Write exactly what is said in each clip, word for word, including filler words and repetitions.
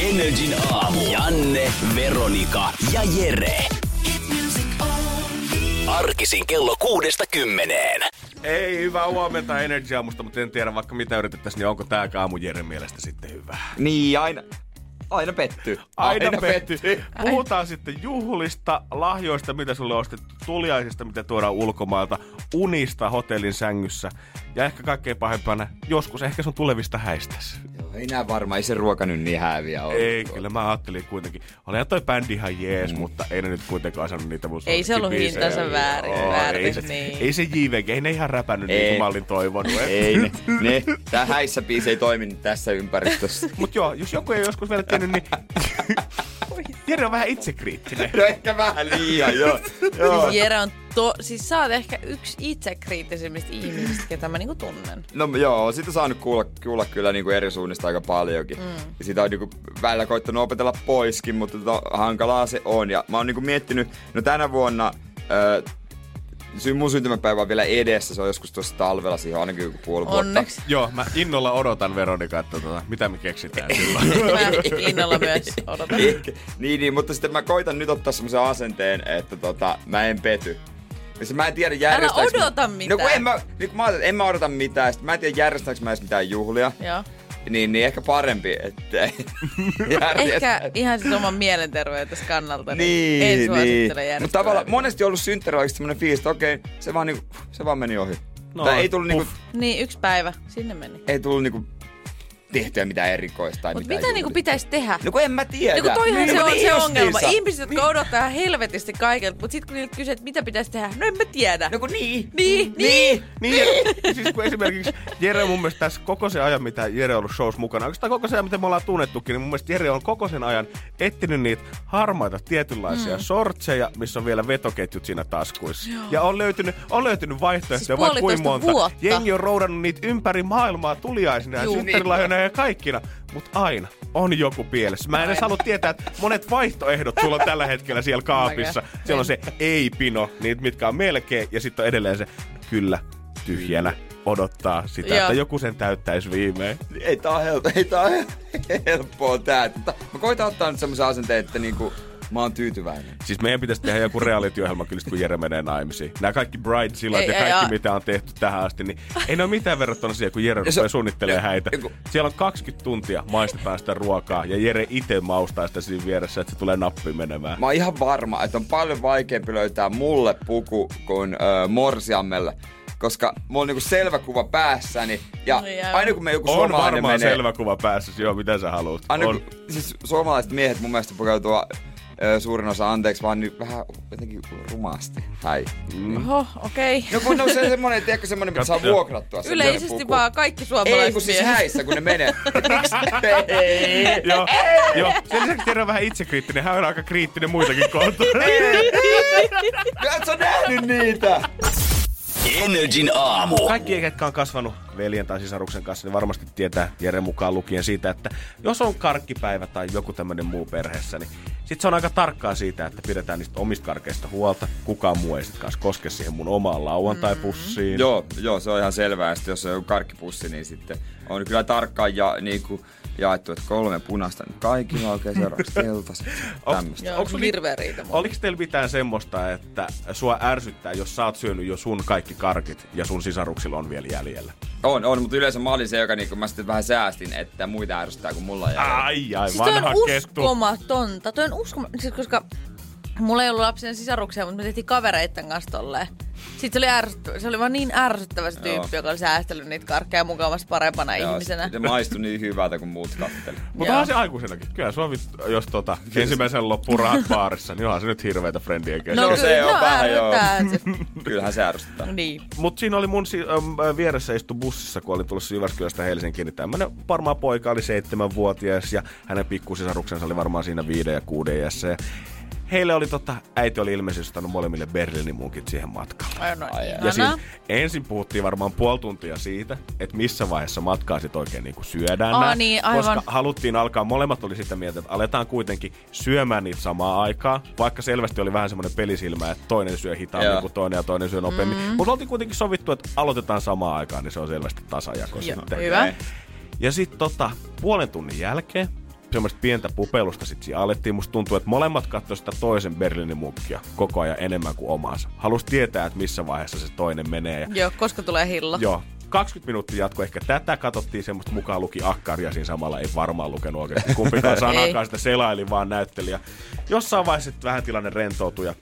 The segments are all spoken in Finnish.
Energin aamu. Janne, Veronika ja Jere. Arkisin kello kuudesta kymmeneen. Ei, hyvää huomenta Energy-aamusta, mutta en tiedä vaikka mitä yritettäisiin, niin onko tääkään aamu Jeren mielestä sitten hyvää. Niin, aina, aina pettyy. Aina, aina pettyy. Petty. Puhutaan aina sitten juhlista, lahjoista, mitä sulle on ostettu, tuliaisista, mitä tuodaan ulkomailta, unista hotellin sängyssä ja ehkä kaikkein pahempana joskus ehkä sun tulevista häistäsi. Ei nää varmaan, ei se ruoka nyt niin häviä ole. Ei, kyllä mä ajattelin kuitenkin. Olihan toi bändi ihan jees, mm. mutta ei ne nyt kuitenkaan saanut niitä mun suosikin. Ei se ollut hintansa väärin, oh, väärin ei se, niin. Ei se J V G, ei ne ihan räpännyt ei. Niin kuin mä olin toivonut. Ei ne, ne. Tää häissä biisi ei toiminut tässä ympäristössä. Mut joo, jos joku ei joskus vielä tiennyt, niin Jere on vähän itsekriittinen. No ehkä vähän liian, joo. joo. Jere on to... Siis sä oot ehkä yksi itsekriittisimmistä ihmisistä, ketä mä niinku tunnen. No joo, sitä saanut kuulla, kuulla kyllä niinku eri suunnista aika paljonkin. Mm. Ja sitä on niinku välillä koittanut opetella poiskin, mutta to, hankalaa se on. Ja mä oon niinku miettinyt, no tänä vuonna... Öö, mun syntymäpäivä on vielä edessä, se on joskus tuossa talvella, siihen ainakin joku puoli vuotta. Onneksi. Joo, mä innolla odotan Veronika, että tota, mitä me keksitään silloin. Mä innolla myös odotan. Niin, niin, mutta sitten mä koitan nyt ottaa semmoisen asenteen, että tota, mä en pety. Mä en tiedä järjestääks... Älä odota mä... mitään. No kun en mä, niin kun mä ajattelin, en mä odota mitään, sit mä en tiedä järjestääks mä edes mitään juhlia. Joo. Niin, niin ehkä parempi, että... ehkä ihan siis oman mielenterveytensä kannalta, niin, niin ei suosittele niin. Mutta tavallaan monesti on ollut synttäreillä semmoinen fiilis, että okei, se vaan, niinku, se vaan meni ohi. No, tai ei tullut niinku... Niin, yksi päivä, sinne meni. Ei tullut niinku tehtyä mitään erikoista. Mutta mitä niinku pitäisi tehdä? No kun en mä tiedä. No kun toihan niin, se on se ongelma. Niissä. Ihmiset, jotka niin. odottaa helvetisti kaikelta, mutta sit kun niiltä kysyy, että mitä pitäisi tehdä, no en mä tiedä. No kun niin. Niin, niin, niin. niin. niin. Siis kun esimerkiksi Jere mun mielestä tässä koko sen ajan, mitä Jere on ollut shows mukana, oikeastaan koko sen ajan, mitä me ollaan tunnettukin, niin mun mielestä Jere on koko sen ajan etsinyt niitä harmaita tietynlaisia mm. sortseja, missä on vielä vetoketjut siinä taskuissa. Joo. Ja on löytynyt, on löytynyt vaihtoehtoja siis vai kuin monta. Vuotta. Jengi on roudannut niitä ympäri maailmaa tuliaisina ja synttärilahjoina ja kaikkina, mutta aina on joku pielessä. Mä en edes halua tietää, että monet vaihtoehdot sulla on tällä hetkellä siellä kaapissa. Siellä on se ei-pino, niitä mitkä on melkein, ja sitten on edelleen se kyllä tyhjänä odottaa sitä, joo, että joku sen täyttäisi viimein. Ei tää on helppoa, ei tää on helppoa tää. Mä koitan ottaa nyt semmoisen asenteen, että niinku... Mä oon tyytyväinen. Siis meidän pitäisi tehdä joku reality-ohjelma kyllä, kun Jere menee naimisiin. Nää kaikki bride-silat ja kaikki, ei, mitä on tehty tähän asti, niin ei ne ole mitään verrattuna siihen, kun Jere rupeaa suunnittelemaan häitä. Siellä on kaksikymmentä tuntia maistetaan sitä ruokaa, ja Jere itse maustaa sitä siinä vieressä, että se tulee nappi menemään. Mä oon ihan varma, että on paljon vaikeampi löytää mulle puku kuin äh, morsiammelle. Koska mulla on niinku selvä kuva päässäni, ja no aina kun me joku suomalainen menee... On varmaan selvä kuva päässäsi, joo, mitä sä haluat. Aina on. Kun, siis suomalaiset miehet mun mielestä pukeutuu... Suurin osa, anteeksi, vaan nyt vähän jotenkin rumasti. Tai. Mm. Oho, okei. Okay. No kun on se semmoinen, tiedätkö, semmoinen, mitä saa vuokrattua. Yleisesti puku. Vaan kaikki suomalaiset. Ei, kun siis häissä, kun ne menee. Joo, jo. Sen lisäksi Jere on vähän itsekriittinen. Hän on aika kriittinen muitakin kohtaan. Kyllä, sä oot nähnyt niitä. Energin aamu. Kaikki, ketkä on kasvanut veljen tai sisaruksen kanssa, niin varmasti tietää Jeren mukaan lukien siitä, että jos on karkkipäivä tai joku tämmöinen muu perheessä, niin sitten se on aika tarkkaa siitä, että pidetään niistä omista karkeista huolta. Kukaan muu ei sitten kanssa koske siihen mun omaan lauantai-pussiin. Mm. Joo, joo, se on ihan selvää. Sitten jos on joku karkkipussi, niin sitten on kyllä tarkkaan ja niinku... jaettu, että kolme punaista, niin kaikilla oikein seuraavaksi keltaiset, tämmöistä. Onko hirveä riitä? Oliko teillä mitään semmoista, että sua ärsyttää, jos sä oot syönyt jo sun kaikki karkit ja sun sisaruksilla on vielä jäljellä? On, on, mutta yleensä mä olin se, joka niin, mä sitten vähän säästin, että muita ärsyttää kuin mulla on jäljellä. Ai, ai, siis vanha kettu. Toi on uskomatonta, toi on uskomatonta, siis koska mulla ei ollut lapsien sisaruksia, mutta me tehtiin kavereitten kanssa tolleen. Sitten se oli, ärsy... se oli vaan niin ärsyttävä se tyyppi, joka oli säästellyt niitä karkkeja mukavasti parempana joo, ihmisenä. Se maistui niin hyvältä, kun muut katseli. Mutta onhan se aikuisenakin. Kyllä se on, jos tuota, ensimmäisen loppuun rahat baarissa, niin onhan se nyt hirveitä frendien kesken. No, no se on vähän joo. Kyllähän se ärsyttää. Niin. Mutta siinä oli mun äh, vieressä istu bussissa, kun oli tulossa Jyväskylästä Helsinkiin. Niin tämmöinen varmaan poika oli seitsemänvuotias ja hänen pikkusisaruksensa oli varmaan siinä viiden ja kuuden iässä. Ja heille oli totta, äiti oli ilmeisesti ostanut molemmille Berliinin munkit siihen matkalle. Ai no, ai ja siis ensin puhuttiin varmaan puoli tuntia siitä, että missä vaiheessa matkaa sit oikein niinku syödään oh, nää. Niin, koska haluttiin alkaa, molemmat oli sitä mieltä, että aletaan kuitenkin syömään niitä samaa aikaa. Vaikka selvästi oli vähän semmoinen pelisilmä, että toinen syö hitaammin yeah. kuin toinen ja toinen syö nopeammin. Mm. Mutta oltiin kuitenkin sovittu, että aloitetaan samaan aikaan, niin se on selvästi tasajako sitten. Hyvä. Ja sitten tota, puolen tunnin jälkeen. Semmoista pientä pupeilusta sitten siinä alettiin. Musta tuntuu, että molemmat katsoi sitä toisen Berliinin munkkia koko ajan enemmän kuin omaansa. Halus tietää, että missä vaiheessa se toinen menee. Ja... Joo, koska tulee hillo. Joo. kaksikymmentä minuuttia jatkoi ehkä tätä. Katsottiin semmoista mukaan luki akkaria siinä samalla. Ei varmaan lukenut oikeasti kumpikaan sanakaan. Sitä selaili vaan näytteli. Ja jossain vaiheessa vähän tilanne rentoutui. Ja...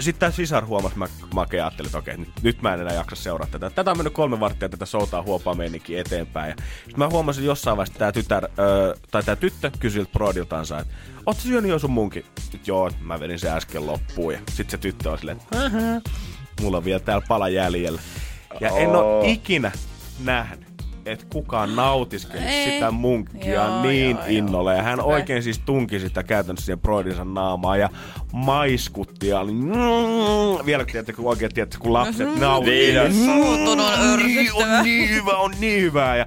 Sitten tämä sisar huomasi, mä, mä ajattelin, että okei, nyt, nyt mä en enää jaksa seurata tätä. Tätä on mennyt kolme varttia tätä soutaa huopaa meininkin eteenpäin. Sitten mä huomasin jossain vaiheessa, tämä tytär, ö, tai tämä tyttö kysyi broidiltansa, että ootko syönyt jo sun munkin? Joo, mä vedin sen äsken loppuun. Sitten se tyttö on silleen, että mulla on vielä täällä pala jäljellä. Ja en ole ikinä nähnyt, että kukaan nautiskeli ei. Sitä munkkia joo, niin joo, innolla. Joo. Ja hän oikein siis tunki sitä käytännössä siihen broidinsa naamaan ja maiskutti. Ja mm, vielä tiedätte, kun oikein tiedätte, kun lapset mm-hmm. nauttii. Suutun on ärsyttävä. On niin hyvä, on niin hyvää. Ja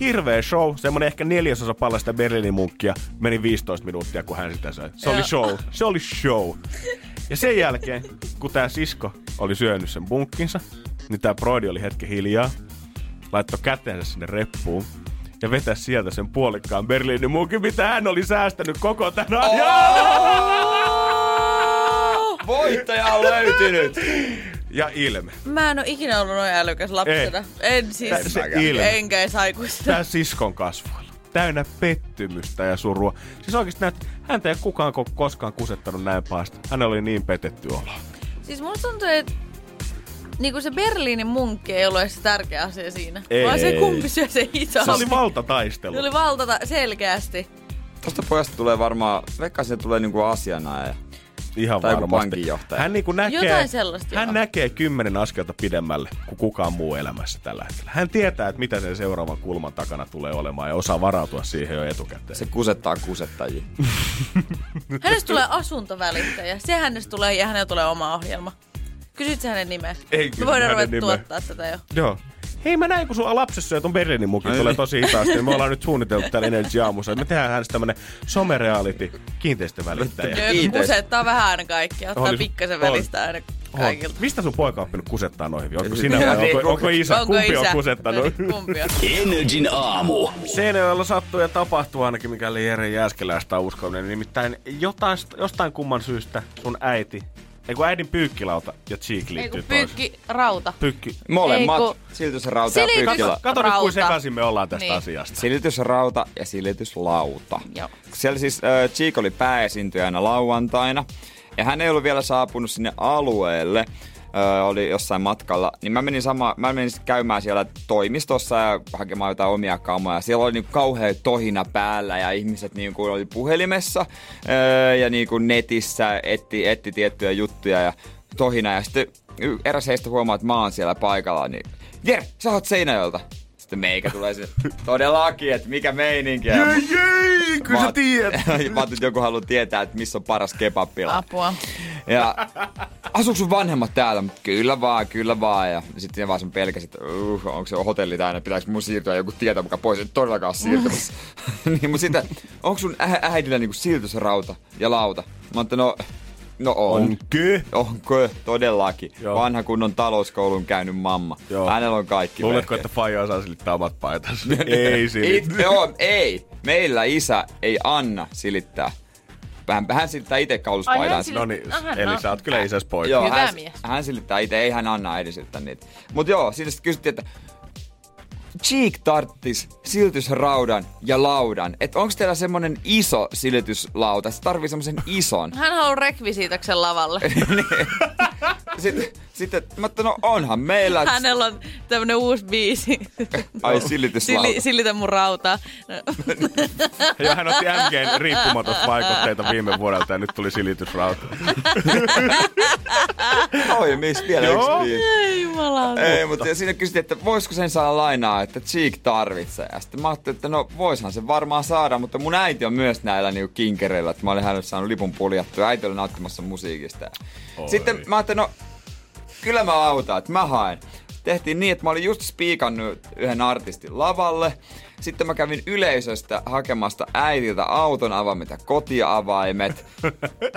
hirveä show. Semmoinen ehkä neljäsosa palla sitä Berliinin munkkia meni viisitoista minuuttia, kun hän sitä söi. Se joo. oli show. Se oli show. Ja sen jälkeen, kun tää sisko oli syönyt sen munkkinsa, niin tää broidi oli hetki hiljaa. Laittoi käteensä sinne reppuun ja vetäisi sieltä sen puolikkaan Berliinin munkin, mitä hän oli säästänyt koko tämän ajan. Voittaja on löytynyt! Ja ilme. Mä en ole ikinä ollut noin älykäs lapsena. Ei. En siis, enkä edes aikuisena. Tää siskon kasvoilla. Täynnä pettymystä ja surua. Siis oikeesti näet, häntä ei kukaan koskaan kusettanut näin pahasti. Hän oli niin petetty olo. Siis mun tuntuu, että niinku se Berliinin munkki ei ole se tärkeä asia siinä. Ei. Vaan se kumpi syö se iso. Se oli valtataistelu. Se oli valtata selkeästi. Tuosta pojasta tulee varmaan, vaikka se tulee niinku asiana ja ihan tai varmasti. Pankinjohtaja. Hän niinku näkee, hän näkee kymmenen askelta pidemmälle kuin kukaan muu elämässä tällä hetkellä. Hän tietää, että mitä sen seuraavan kulman takana tulee olemaan ja osaa varautua siihen jo etukäteen. Se kusettaa kusettajia. Hänestä tulee asuntovälittäjä. Se hänestä tulee ja hänellä tulee oma ohjelma. Kysyt sä hänen nimeä? Ei kyllä voidaan ruveta tuottaa tätä jo. Joo. Hei mä näin, kun sun lapsessa syöt on Berliinin mukin. Tulee tosi hitaasti. Me ollaan nyt suunniteltu täällä Energy aamussa. Me tehdään hänestä tämmönen some-reality kiinteistövälittäjä. Kusettaa vähän aina kaikkia. Ottaa olis, pikkasen olis, välistä aina kaikilta. Olis. Mistä sun poika on oppinut kusettaa noin hyvin? Onko sinä vai onko, onko isä? Onko kumpi isä? On kusettanut? Kumpi on? Energyn aamu. Seinäjoella sattuu ja tapahtuu ainakin, mikä oli Jeren jääskeläistä uskominen. Nimittäin jotain, jostain kumman syystä sun äiti... Eiku äidin pyykkilauta ja Cheek liittyy toisiin. Eiku pyykkirauta. Pyykki. Molemmat. Eiku... Silitysrauta ja pyykkilauta. Kato nyt, kuin sekaisin me ollaan tästä niin. asiasta. Silitysrauta ja silityslauta. Joo. Siellä siis äh, Cheek oli pääesiintyjänä lauantaina. Ja hän ei ollut vielä saapunut sinne alueelle. Äh, oli jossain matkalla. Niin mä menin, sama, mä menin käymään siellä toimistossa ja hakemaan jotain omia kamoja. Siellä oli niinku kauhea tohina päällä ja ihmiset niinku oli puhelimessa äh, ja niinku netissä etti, etti tiettyjä juttuja ja tohina. Ja sitten eräs heistä huomaa, että mä oon siellä paikalla. Niin, Jer, sä oot Seinäjoelta. Sitten meikä tulee sinne. Todellakin, että mikä meininki. Jei, jei, kyllä sä tiedät. Mä oot, joku haluaa tietää, että missä on paras kebabila. Apua. Ja asuuko sun vanhemmat täällä? Kyllä vaan, kyllä vaan. Ja sitten ne vaan sen pelkäsi, että uh, onko se hotelli täynnä, pitääkö mun siirtyä joku tietä mukaan pois. En todellakaan siirtymässä. Niin, mutta sitten, onko sun ä- äidillä niinku silitysrauta ja lauta? Mä oon, no, no on. Onkö? Onkö, todellakin. Joo. Vanha kunnon talouskoulun käynyt mamma. Joo. Hänellä on kaikki. Luuletko, että faija osaa silittää omat paitansa? Ei silittää. Joo, ei. Meillä isä ei anna silittää. Hän, hän silittää itse kauluspaidansa. No niin, eli sä oot kyllä isäs poika. Joo, hän, hän silittää itse, ei hän anna äidin silittää niitä. Mut joo, siitä sitten kysyttiin, että Cheek tarttis silitysraudan ja laudan. Et onks teillä semmonen iso silityslauta? Se tarvii semmosen ison. Hän haluaa rekvisiitaksen lavalle. Sitten sit, mä että no onhan meillä. Hänellä on tämmönen uusi biisi. Ai sillitysvauva. Sili, Silitä mun rautaa. Ja hän otti M G:n riippumatot vaikutteita viime vuodelta ja nyt tuli silitysrauta. Toimis vielä yksi biisi. Ei jumalauta. Ei, mutta siinä kysyttiin, että voisiko sen saada lainaa, että Cheek tarvitsee. Ja sitten mä ajattelin, että no voishan se varmaan saada, mutta mun äiti on myös näillä niinku kinkereillä. Että mä olin hänelle saanut lipun puljattu ja äiti oli nauttimassa musiikista. Oi. Sitten mä ajattelin, no kyllä mä autan, että mä haen. Tehtiin niin, että mä olin just spiikannut yhden artistin lavalle. Sitten mä kävin yleisöstä hakemasta äitiltä auton avaimet ja kotiavaimet.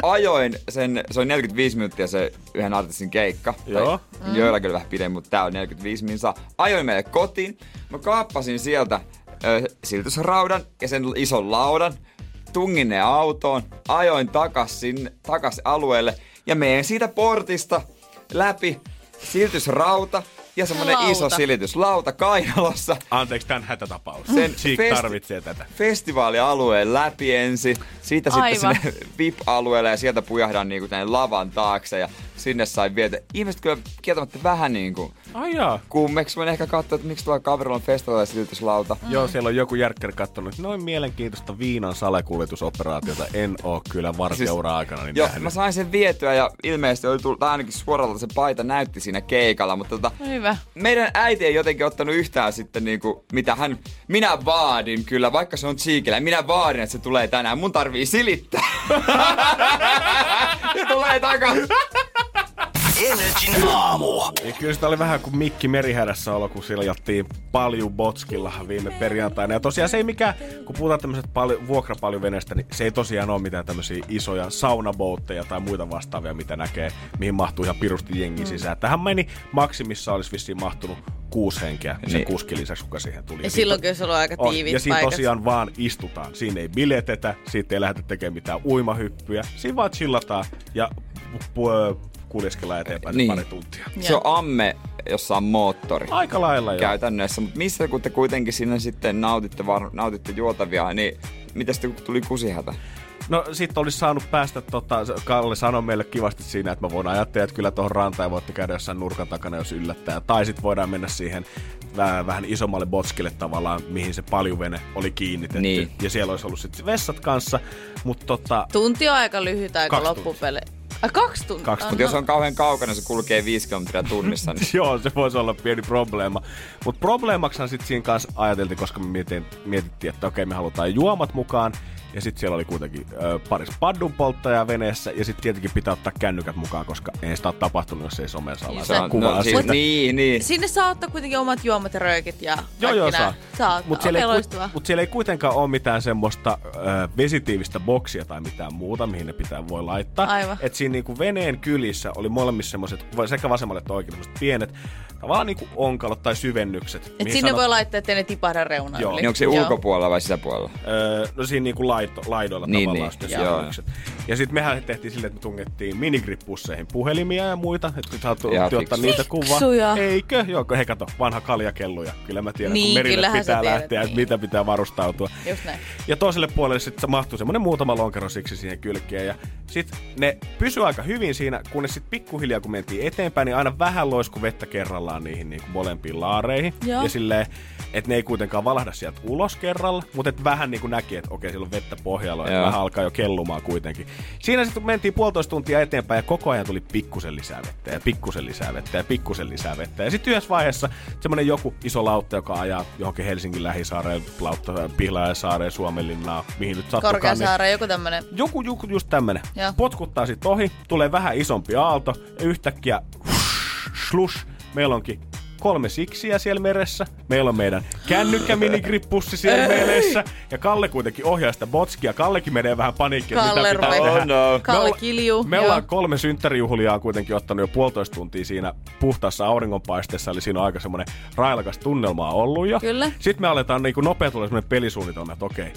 Ajoin sen, se oli neljäkymmentäviisi minuuttia se yhden artistin keikka. Joo. Tai, mm. Joilla kyllä vähän pidemmin, mutta tää on neljäkymmentäviisi minuuttia. Ajoin meille kotiin. Mä kaappasin sieltä ö, silitysraudan ja sen ison laudan. Tungin ne autoon. Ajoin takas, sinne, takas alueelle ja menen siitä portista läpi silitysrauta. Ja semmonen lauta. Iso silityslauta kainalossa. Anteeksi, tämän hätätapaus. Sen Cheek festi- tarvitsee tätä. Festivaalialueen läpi ensin. Siitä aivan. Sitten sinne V I P-alueelle ja sieltä pujahdan niinku tänne lavan taakse. Ja sinne sain vietä. Ihmiset kyllä kieltämättä vähän niinku kummeks. Voin ehkä katsoa, että miksi tuolla kaverilla on festivaali- ja silityslauta. Mm. Joo, siellä on joku järkkäri kattonut. Noin mielenkiintoista viinan salakuljetusoperaatiota en oo kyllä varteuraa siis, aikana niin jo, nähnyt. Joo, mä sain sen vietyä ja ilmeisesti oli tullut, tai ainakin suoralta se paita näytti siinä keikalla, mutta tota, hyvä. Meidän äiti ei jotenkin ottanut yhtään sitten niinku, mitä hän, minä vaadin kyllä, vaikka se on Cheekillä, minä vaadin, että se tulee tänään, mun tarvii silittää. Ja tulee takas. Energin aamu. Ja kyllä sitä oli vähän kuin Mikki merihädässä olo, kun siljattiin paljon botskilla viime perjantaina. Ja tosiaan se ei mikään, kun puhutaan tämmöisestä pal- vuokrapaljuveneestä, niin se ei tosiaan ole mitään tämmöisiä isoja saunaboutteja tai muita vastaavia, mitä näkee, mihin mahtuu ihan pirusti jengi sisään. Tähän meni maksimissa olisi vissiin mahtunut kuusi henkeä sen niin. Kuskin lisäksi, kuka siihen tuli. Ja silloin kyllä se on aika tiiviit ja siinä tosiaan vaan istutaan. Siinä ei biletetä, siitä ei lähdetä tekemään mitään uimahyppyjä. Siinä vaan chillataan ja kuljeskella eteenpäin niin. Pari tuntia. Ja. Se on amme, jossa on moottori. Aika lailla jo. Käytännössä, mutta missä kun te kuitenkin sinne sitten nautitte, var- nautitte juotavia, niin mitä sitten kun tuli kusihätä? No sit olisi saanut päästä, tota, Kalle sanoi meille kivasti siinä, että mä voin ajatella, että kyllä tuohon rantaan voitte käydä jossain nurkan takana, jos yllättää. Tai sit voidaan mennä siihen vähän, vähän isommalle botskille tavallaan, mihin se paljuvene oli kiinnitetty. Niin. Ja siellä olisi ollut sit vessat kanssa, mutta tota... Tunti on aika lyhyt aika loppupele. Ai kaksi tuntia? Kaksi tuntia. Mutta jos on kauhean kaukana, se kulkee viisi kilometriä tunnissa. Niin. Joo, se voisi olla pieni probleema. Mutta probleemaksahan sitten siinä kanssa ajateltiin, koska me mietittiin, että okei, me halutaan juomat mukaan. Ja sitten siellä oli kuitenkin ö, paris paddunpolttajaa veneessä. Ja sitten tietenkin pitää ottaa kännykät mukaan, koska ei sitä ole tapahtunut, jos ei somea saa laittaa kuvaa. No, siis, niin, niin. Sinne saa ottaa kuitenkin omat juomat ja röökit ja joo, joo, saa. saa Mutta siellä, ku, mut siellä ei kuitenkaan ole mitään semmoista ö, vesitiivistä boksia tai mitään muuta, mihin ne pitää voi laittaa. Aivan. Et siinä niinku veneen kylissä oli molemmissa semmoiset, sekä vasemmalle että oikein semmoiset pienet, tavallaan niinku onkalot tai syvennykset. Et sinne sanot... voi laittaa, ettei ne tipahda reunaan. Joo. Niin onko se ulkopuolella vai sisäpuolella? Öö, no siinä niinku laido, laidoilla niin, tavallaan niin, sitten syvennykset. Ja sit mehän tehtiin silleen, että me tungettiin minigripusseihin puhelimia ja muita. Et kun saattu ottaa niitä kuvaa. Eikö? Joo, he kato, vanha kaljakellu ja kyllä mä tiedän, niin, kun merille pitää lähteä, niin. Mitä pitää varustautua. Just näin. Ja toiselle puolelle sit se mahtuu semmonen muutama lonkero siksi siihen kylkeen. Ja sit ne pysyi aika hyvin siinä, kunnes sit pikkuhiljaa kun mentiin eteenpäin, niin aina vähän loisku vettä kerralla niihin niinku molempiin laareihin. Joo. Ja silleen, että ne ei kuitenkaan valahda sieltä ulos kerralla, mutta et vähän niinku näki, että okei, siellä on vettä pohjalla ja vähän alkaa jo kellumaan kuitenkin. Siinä sitten mentiin puolitoista tuntia eteenpäin ja koko ajan tuli pikkusen lisää vettä ja pikkusen lisää vettä ja pikkusen lisää vettä. Ja sitten yhdessä vaiheessa semmoinen joku iso lautta, joka ajaa johonkin Helsingin lähisaareen, lautta, Pihlajasaareen, Suomenlinnaan, mihin nyt sattukaan. Korkeasaareen, niin, joku tämmönen. Joku, joku just tämmönen. Joo. Potkuttaa sit ohi, tulee vähän isompi aalto ja yhtäkkiä slush. Meillä onkin kolme siksiä siellä meressä. Meillä on meidän kännykkäminigrip-pussi siellä meressä. Ja Kalle kuitenkin ohjaa sitä botskia. Kallekin menee vähän paniikkiin, mitä pitää ruveta. tehdä. Oh no. Kalle kilju. Me ollaan kolme synttärijuhliaa kuitenkin ottanut jo puolitoista tuntia siinä puhtaassa auringonpaisteessa. Eli siinä on aika semmoinen railakas tunnelma ollut jo. Kyllä. Sitten me aletaan niin nopea tulla semmoinen pelisuunnitelma, että okei.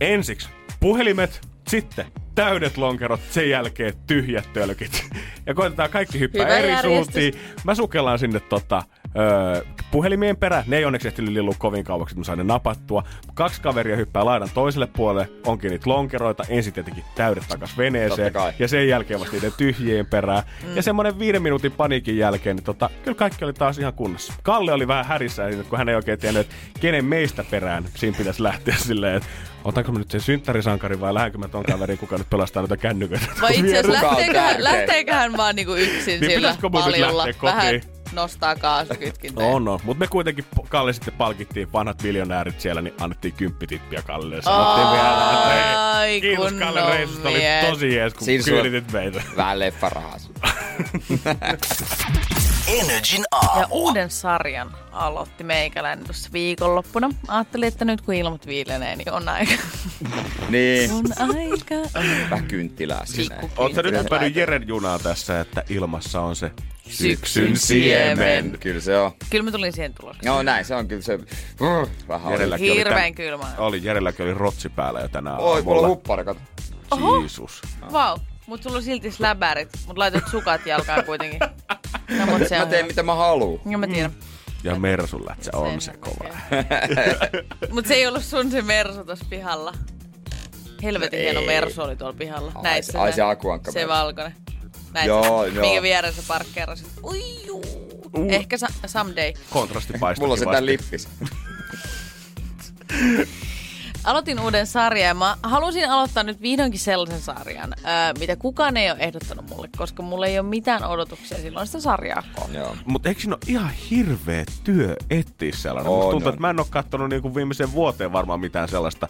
Ensiksi puhelimet, sitten täydet lonkerot, sen jälkeen tyhjät tölkit. Ja koitetaan kaikki hyppää hyvä eri suuntiin. Mä sukellaan sinne tota Öö, puhelimien perä, ne ei onneksi ehtinyt lillua kovin kauaksi, että mä sain ne napattua. Kaksi kaveria hyppää laidan toiselle puolelle, onkin niitä lonkeroita, ensin tietenkin täydet takas veneeseen, ja sen jälkeen vasta niiden tyhjien perään. Mm. Ja semmoinen viiden minuutin paniikin jälkeen, niin tota, kyllä kaikki oli taas ihan kunnossa. Kalle oli vähän härissä, kun hän ei oikein tiennyt, että kenen meistä perään siinä pitäisi lähteä silleen, että otanko mä nyt sen synttärisankarin vai lähdenkö mä ton kaveriin, kuka nyt pelastaa noita kännyköitä? Vai itse asiassa lähteeköhän vaan niinku yksin niin sillä palilla vähän nostaa kaasukytkintä. On, no, no. Mutta me kuitenkin Kalle sitten palkittiin vanhat miljonäärit siellä, niin annettiin kymppitippiä Kalle. Ja sanottiin vielä, että kiitos Kalle reisusta, oli tosi jees, kun siin kyylitit meitä. Vähän leffarahaa sun. Ja uuden sarjan aloitti meikäläinen tuossa viikonloppuna. Ajattelin, että nyt kun ilmat viilenee, niin on aika. Niin. On aika. Vähän kynttilää sinne. Oletko nyt hypännyt Jeren junaa tässä, että ilmassa on se syksyn siemen. Kyllä se on. Kyllä mä tulin siihen tuloksi. Joo, näin se on. Kyllä se vähän oli. Hirveän kylmä. Oli, Jerelläkin oli rotsi päällä jo tänään aamulla. Oi, mulla on huppari, kato. Jeesus. Vau. Mut sulla on silti släbärit, mut laitat sukat jalkaan kuitenkin. No, mä teen hyvä. Mitä mä haluun. Ja mä tiedän. Ja Mersun lätsä on se kova. Mut se ei ollut sun se Mersu tossa pihalla. Helvetin no hieno Mersu oli tuolla pihalla. Ai, näissä, ai se akuankka Mersu. Se valkoinen. Näin joo, se, joo. Minkä vieressä parkkeerasi. Ui juu. Uh. Ehkä sa- someday. Kontrasti paistaa. Mulla on se tän lippis. Aloitin uuden sarjan ja mä halusin aloittaa nyt vihdoinkin sellaisen sarjan, ää, mitä kukaan ei ole ehdottanut mulle, koska mulla ei ole mitään odotuksia silloin sitä sarjaa kohtaan. Mutta eikö siinä ole ihan hirveä työ etsiä sellainen? Musta tuntuu, että mä en ole kattonut niinku viimeiseen vuoteen varmaan mitään sellaista,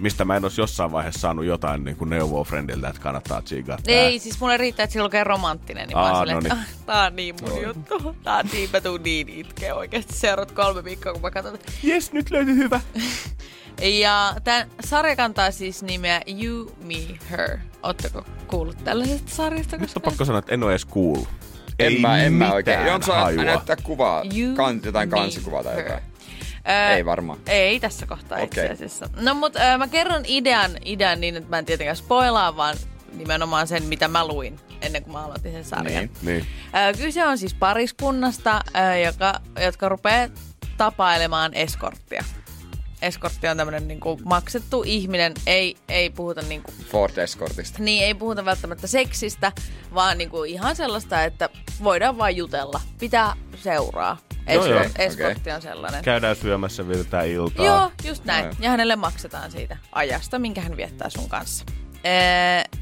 mistä mä en olisi jossain vaiheessa saanut jotain niinku neuvoa friendiltä, että kannattaa tsiikaa. Ei, siis mulle riittää, että silloin on romanttinen, niin Aa, mä oon silleen, no niin. että tää on niin mun no. juttu. Tää on niin, mä tuun niin itkeä oikeesti seuraat kolme viikkoa, kun mä katson. Jes, nyt löytyi hyvä. Ja tämän sarja kantaa siis nimeä You, Me, Her. Ootteko kuullut tällaisesta sarjasta? Nyt on pakko sanoa, että en ole edes kuullut. En Ei mä, en mä oikein. Onko saa näyttää kuvaa, kan, jotain kansikuvaa tai jotain? Äh, ei varmaan. Ei tässä kohtaa okay. itse asiassa. No mut äh, mä kerron idean, idean niin, että mä en tietenkään spoilaa, vaan nimenomaan sen, mitä mä luin ennen kuin mä aloitin sen sarjan. Niin, niin. Äh, kyse on siis pariskunnasta, äh, joka, jotka rupeaa tapailemaan eskorttia. Eskortti on tämmönen niinku maksettu ihminen, ei, ei puhuta niinku... Ford Escortista. Niin, ei puhuta välttämättä seksistä, vaan niinku ihan sellaista, että voidaan vaan jutella. Pitää seuraa. Eskortti, joo, joo. eskortti okay. on sellainen. Käydään syömässä, vietetään iltaa. Joo, just näin. No, ja hänelle maksetaan siitä ajasta, minkä hän viettää sun kanssa. Ee,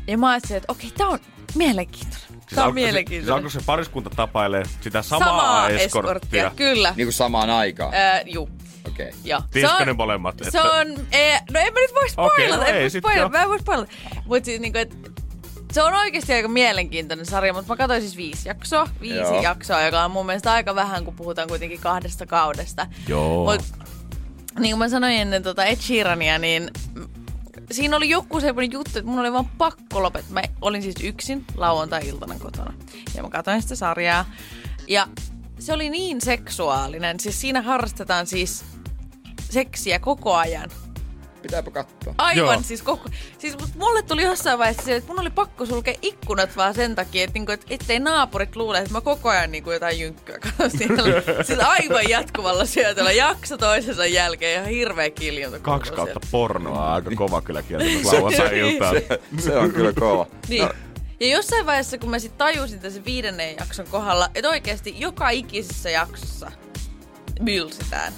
ja mä ajattelin, että okei, tää on mielenkiintoinen. Siis alko, siis alko se pariskunta tapailee sitä samaa, samaa eskorttia. eskorttia. Kyllä. Niin kuin samaan aikaan. Öö, juu. Okay. Tiedätkö ne molemmat? Että... Se on... Ee, no en mä nyt voi spoilata. Okay, no ei, spoilata jo. Mä en voi spoilata. Mut siis niinku, et... Se on oikeesti aika mielenkiintoinen sarja, mutta mä katsoin siis viisi jaksoa. Viisi Joo. jaksoa, joka on mun mielestä aika vähän, kun puhutaan kuitenkin kahdesta kaudesta. Joo. Mut niin kuin mä sanoin ennen tota Ed Sheerania, niin... Siinä oli joku semmoinen juttu, että mun oli vaan pakko lopettaa. Mä olin siis yksin lauantai-iltana kotona. Ja mä katsoin sitä sarjaa. Ja se oli niin seksuaalinen. Siis siinä harrastetaan siis... seksiä koko ajan. Pitääpä katsoa. Aivan, Joo. siis koko... Siis mulle tuli jossain vaiheessa se, että mun oli pakko sulkea ikkunat vaan sen takia, että niinku, et, ettei naapurit luule, että mä koko ajan niinku jotain jynkkyä katson siellä. Siis aivan jatkuvalla syötöllä jakso toisensa jälkeen. Ihan hirveä kiljunta. Kaksi kautta siellä. Pornoa. Aika kova kyllä kieltämässä lauantain iltaan. Se on kyllä kova. Niin. No. Ja jossain vaiheessa, kun mä sit tajusin tässä viidennen jakson kohdalla, että oikeesti joka ikisessä jaksossa mylsitään.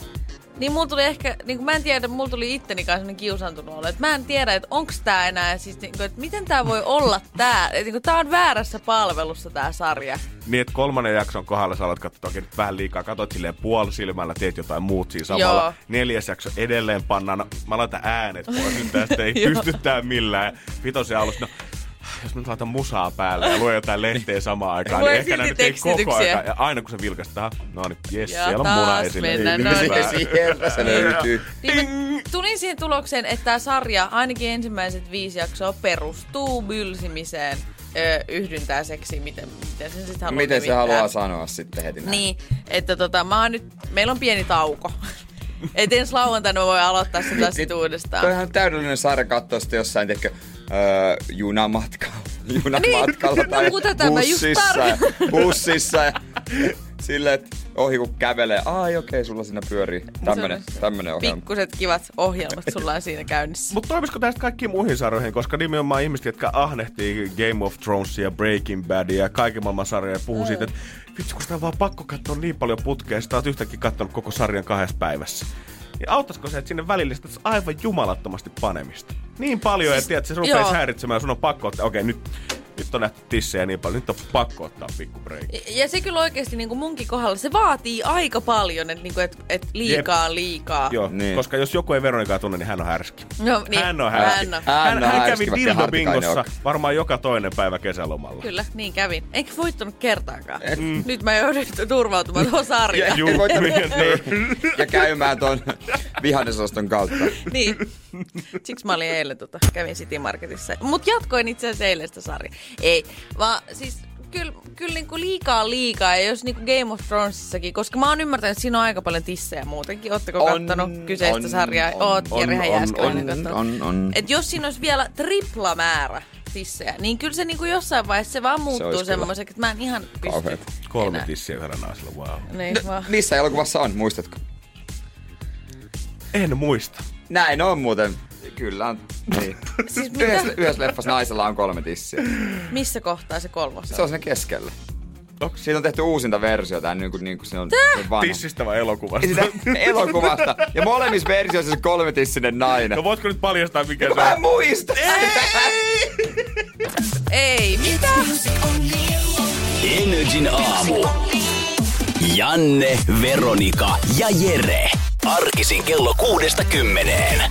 Niin mulla tuli ehkä, niin mä en tiedä, mulla tuli itteni kanssa semmonen kiusantunut olo, että mä en tiedä, että onks tää enää, siis niin, että miten tää voi olla tää, että niin, tää on väärässä palvelussa tää sarja. Niin, että kolmannen jakson kohdalla sä alat katsoa oikein vähän liikaa, katot silleen puolisilmällä, teet jotain muut siinä samalla. Joo. Neljäs jakso edelleen pannaan, no, mä laitan äänet pois, nyt tästä ei pystytään millään. Vitosen alussa, no... Jos mä nyt laitan musaa päälle ja luen jotain lehteä samaan aikaan, niin ehkä nää nyt ei koko aikaan. Ja aina kun se vilkaistaan, no niin, jes, ja siellä on muna esille. Mennään, no niin. Sieltä se löytyy. Niin tulin siihen tulokseen, että tää sarja, ainakin ensimmäiset viisi jaksoa, perustuu mylsimiseen, yhdyntää seksiin, miten, miten sen sitten haluaa Miten se haluaa sanoa sitten heti näin. Niin, että tota, mä oon nyt, meillä on pieni tauko. Et ensi lauantaina mä voin aloittaa sitä taas sit uudestaan. Toi on ihan täydellinen sarja katsoa sitten jossain, tiedätkö, Öö, junamatkalla, junamatkalla niin, tai no, bussissa, bussissa ja Silleen, että ohi kun kävelee. Ai okei, okay, sulla siinä pyörii. Tämmönen, tämmönen ohjelma. Pikkuset kivat ohjelmat sulla on siinä käynnissä. Mutta toimisiko tästä kaikkiin muihin sarjoihin? Koska nimenomaan ihmiset, jotka ahnehtii Game of Thronesia, Breaking Badia ja kaiken maailman sarjoja, puhuu mm. siitä, että vitsi kun sitä on vaan pakko katsoa niin paljon putkea, sitä oot yhtäkkiä katsonut koko sarjan kahdessa päivässä. Niin auttaisiko se, että sinne välillä sitä aivan jumalattomasti panemista? Niin paljon, siis, että tiedät, se rupeaisi häiritsemään, sun on pakko ottaa. Okei, okay, nyt... Nyt on nähty tissejä niin paljon, nyt on pakko ottaa pikku breikki. Ja, ja se kyllä oikeasti niin kuin munkin kohdalla, se vaatii aika paljon, että niin kuin, et, et liikaa, Jep. liikaa. Joo, niin. Koska jos joku ei Veronikaa tunne, niin hän on härski. No, niin. Hän on härski. Hän, on. hän, hän, hän kävi Dildo-bingossa varmaan joka toinen päivä kesälomalla. Kyllä, niin kävin. Enkä voittanut kertaakaan. Mm. Nyt mä joudun turvautumaan tuohon sarjaan. Ja, niin. ja käymään tuon vihannesoston kautta. Niin. Siksi mä olin eilen, tota, kävin City Marketissa. Mut jatkoin itse asiassa eilen sitä sarjaa. Ei, vaan siis kyllä kyl niinku liikaa liikaa, ja jos niinku Game of Thronesissakin, koska mä oon ymmärtänyt, että siinä on aika paljon tissejä muutenkin. Ootteko kattanut kyseistä on, sarjaa? On, Oot, on, Jere, on, on, on, on. Et jos siinä olisi vielä tripla määrä tissejä, niin kyllä se niinku jossain vaiheessa se vaan muuttuu se semmoiseksi, että mä en ihan pysty. Kolme tissiä yhdellä naisella, wow. Niin, no, missä elokuvassa on, muistatko? En muista. Näin on muuten. Kyllä on. Niin. Siis yhdessä, yhdessä leffassa naisella on kolme tissiä. Missä kohtaa se kolmas on? Se on siinä keskellä. Okay. Siitä on tehty uusinta versiota. Niin kuin, niin kuin se on tissistä vai elokuvasta? Sitä elokuvasta. Ja molemmissa versioissa se kolme tissinen nainen. No voitko nyt paljastaa mikä se on? Mä en muista! Ei! Ei mitä? Energin aamu. Janne, Veronika ja Jere. Arkisin kello kuudesta kymmeneen.